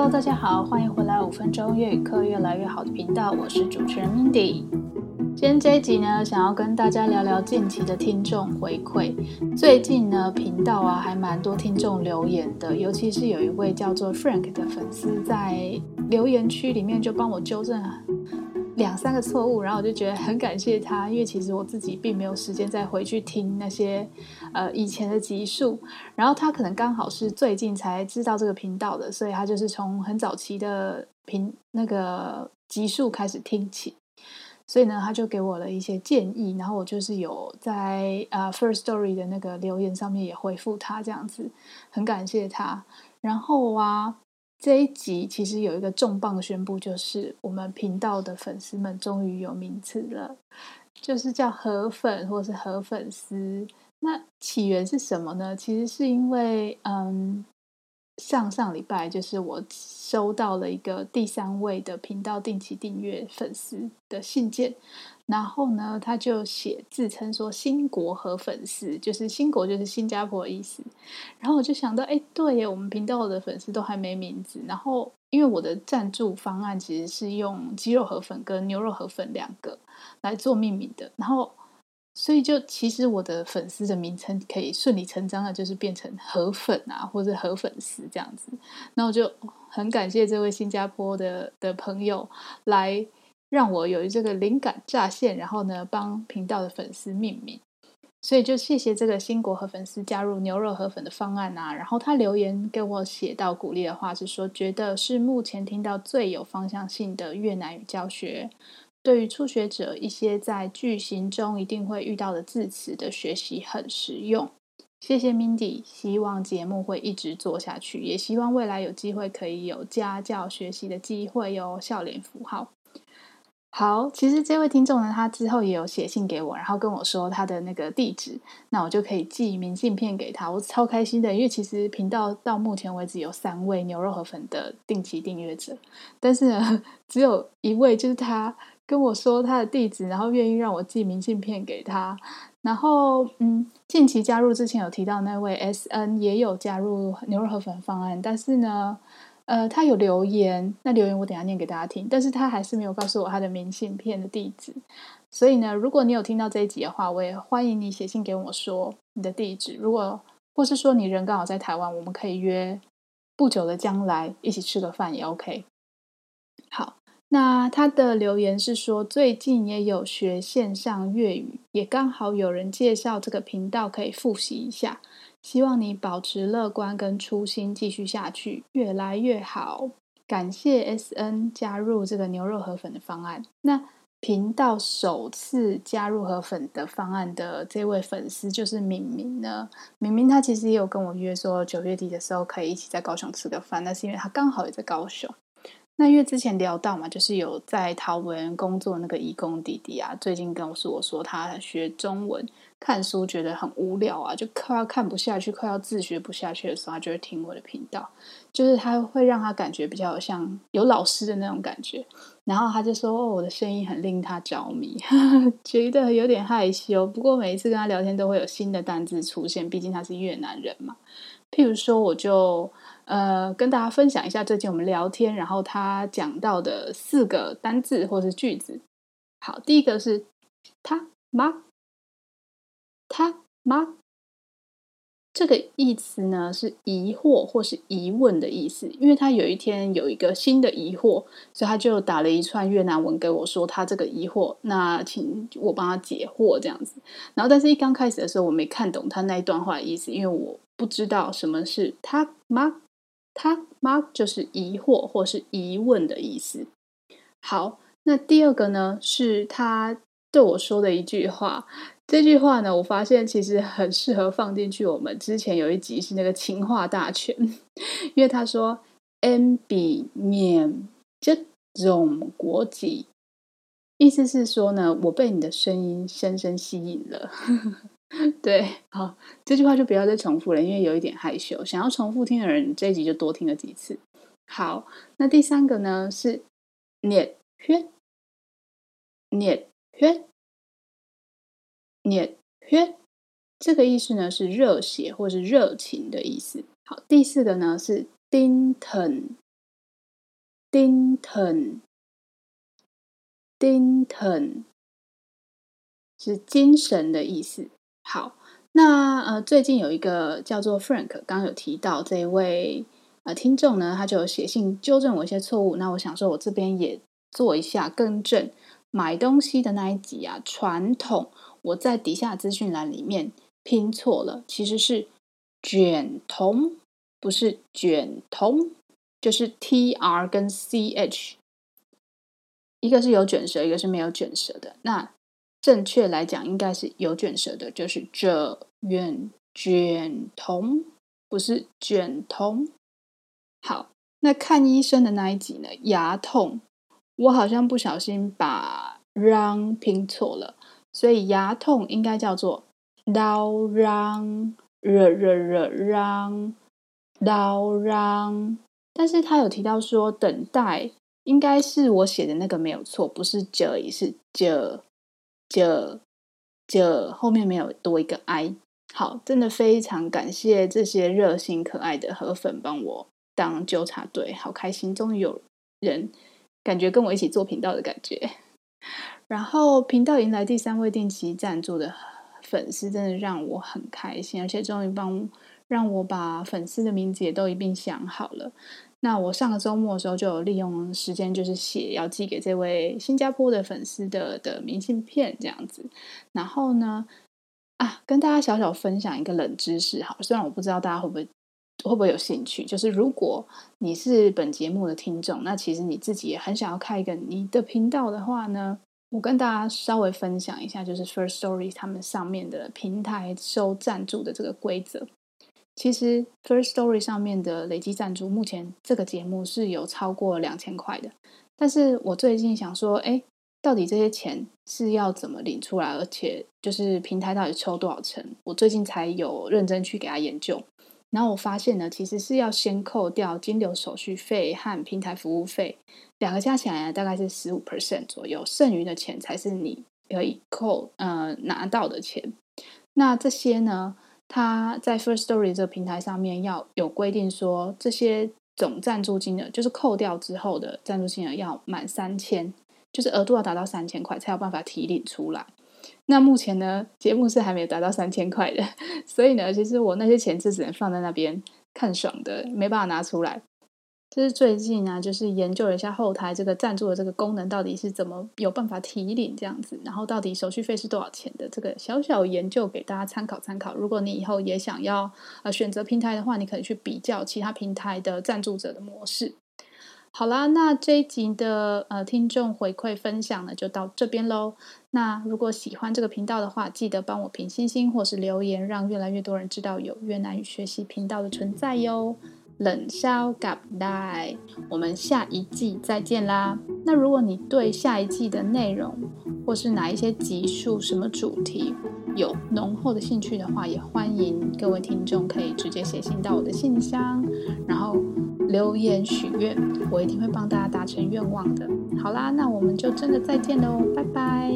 Hello， 大家好，欢迎回来5分钟粤语课越来越好的频道，我是主持人 Mindy。今天这一集呢，想要跟大家聊聊近期的听众回馈。最近呢，频道啊还蛮多听众留言的，尤其是有一位叫做 Frank 的粉丝在留言区里面就帮我纠正2-3个错误，然后我就觉得很感谢他，因为其实我自己并没有时间再回去听那些以前的集数，然后他可能刚好是最近才知道这个频道的，所以他就是从很早期的那个集数开始听起，所以呢他就给我了一些建议，然后我就是有在First Story 的那个留言上面也回复他，这样子很感谢他。然后啊，这一集其实有一个重磅的宣布，就是我们频道的粉丝们终于有名字了，就是叫河粉或是河粉丝。那起源是什么呢？其实是因为上礼拜就是我收到了一个第三位的频道定期订阅粉丝的信件，然后呢他就自称说新国和粉丝，就是新国就是新加坡的意思，然后我就想到对耶，我们频道的粉丝都还没名字，然后因为我的赞助方案其实是用鸡肉河粉跟牛肉河粉两个来做命名的，然后所以就其实我的粉丝的名称可以顺理成章的就是变成河粉啊，或者河粉丝这样子。那我就很感谢这位新加坡的朋友来让我有这个灵感乍现，然后呢帮频道的粉丝命名，所以就谢谢这个新国河粉丝加入牛肉河粉的方案啊。然后他留言给我写到鼓励的话是说，觉得是目前听到最有方向性的越南语教学，对于初学者一些在句型中一定会遇到的字词的学习很实用，谢谢 Mindy， 希望节目会一直做下去，也希望未来有机会可以有家教学习的机会哟，笑脸符号。好，其实这位听众呢，他之后也有写信给我，然后跟我说他的那个地址，那我就可以寄明信片给他，我超开心的，因为其实频道到目前为止有3位牛肉河粉的定期订阅者，但是呢只有1位就是他跟我说他的地址，然后愿意让我寄明信片给他。然后近期加入之前有提到那位 SN 也有加入牛肉河粉方案，但是呢他有留言，那留言我等一下念给大家听，但是他还是没有告诉我他的明信片的地址，所以呢如果你有听到这一集的话，我也欢迎你写信给我说你的地址，如果或是说你人刚好在台湾，我们可以约不久的将来一起吃个饭也 OK。 好，那他的留言是说，最近也有学线上粤语，也刚好有人介绍这个频道可以复习一下，希望你保持乐观跟初心继续下去，越来越好。感谢 SN 加入这个牛肉河粉的方案。那频道首次加入河粉的方案的这位粉丝就是敏敏呢，敏敏他其实也有跟我约说9月底的时候可以一起在高雄吃个饭，那是因为他刚好也在高雄。那因为之前聊到嘛，就是有在桃园工作那个移工弟弟啊，最近告诉我说他学中文看书觉得很无聊啊，就快要看不下去，快要自学不下去的时候，他就会听我的频道，就是他会让他感觉比较像有老师的那种感觉，然后他就说我的声音很令他着迷觉得有点害羞，不过每一次跟他聊天都会有新的单字出现，毕竟他是越南人嘛。譬如说我就跟大家分享一下最近我们聊天然后他讲到的4个单字或是句子。好，第一个是他妈，这个意思呢是疑惑或是疑问的意思，因为他有一天有一个新的疑惑，所以他就打了一串越南文给我说他这个疑惑，那请我帮他解惑这样子。然后但是一刚开始的时候我没看懂他那一段话的意思，因为我不知道什么是他妈，他妈就是疑惑或是疑问的意思。好，那第2个呢是他对我说的一句话，这句话呢我发现其实很适合放进去我们之前有一集是那个情话大全，因为他说 em bị nhiễm chất giọng của chị， 意思是说呢我被你的声音深深吸引了对，好，这句话就不要再重复了，因为有一点害羞，想要重复听的人这一集就多听了几次。好，那第3个呢是nhiệt huyết，这个意思呢是热血或是热情的意思。好，第4个呢是tinh thần tinh thần， tinh thần 是精神的意思。好，那最近有一个叫做 Frank， 刚刚有提到这一位听众呢，他就有写信纠正我一些错误。那我想说我这边也做一下更正，买东西的那一集啊，传统我在底下资讯栏里面拼错了，其实是卷筒，不是卷筒，就是 TR 跟 CH， 一个是有卷舌，一个是没有卷舌的。那正确来讲应该是有卷舌的，就是这卷筒，不是卷筒。好，那看医生的那一集呢，牙痛我好像不小心把 rang 拼错了，所以牙痛应该叫做 đau răng， rang đau răng。 但是他有提到说等待，应该是我写的那个没有错，不是 j， 是 j， 后面没有多一个 i。 好，真的非常感谢这些热心可爱的河粉帮我当纠察队，好开心，终于有人感觉跟我一起做频道的感觉。然后频道迎来第3位定期赞助的粉丝，真的让我很开心，而且终于让我把粉丝的名字也都一并想好了。那我上个周末的时候就有利用时间，就是写要寄给这位新加坡的粉丝的明信片这样子。然后呢跟大家小小分享一个冷知识好，虽然我不知道大家会不会有兴趣，就是如果你是本节目的听众，那其实你自己也很想要开一个你的频道的话呢，我跟大家稍微分享一下，就是 First Story 他们上面的平台收赞助的这个规则。其实 First Story 上面的累积赞助，目前这个节目是有超过2000块的，但是我最近想说到底这些钱是要怎么领出来，而且就是平台到底抽多少成，我最近才有认真去给他研究。然后我发现呢，其实是要先扣掉金流手续费和平台服务费，两个加起来大概是 15% 左右，剩余的钱才是你可以拿到的钱。那这些呢，它在 First Story 这个平台上面要有规定说，这些总赞助金额就是扣掉之后的赞助金额要满3000，就是额度要达到3000块才有办法提领出来。那目前呢，节目是还没有达到3000块的，所以呢，其实我那些钱是只能放在那边看爽的，没办法拿出来。就是最近啊，就是研究了一下后台这个赞助的这个功能到底是怎么有办法提领这样子，然后到底手续费是多少钱的，这个小小研究给大家参考参考。如果你以后也想要选择平台的话，你可以去比较其他平台的赞助者的模式。好啦，那这一集的听众回馈分享呢，就到这边咯。那如果喜欢这个频道的话，记得帮我评星星或是留言，让越来越多人知道有越南语学习频道的存在哟。冷烧咖喱，我们下一季再见啦。那如果你对下一季的内容或是哪一些集数什么主题有浓厚的兴趣的话，也欢迎各位听众可以直接写信到我的信箱，然后留言许愿，我一定会帮大家达成愿望的。好啦，那我们就真的再见喽，拜拜。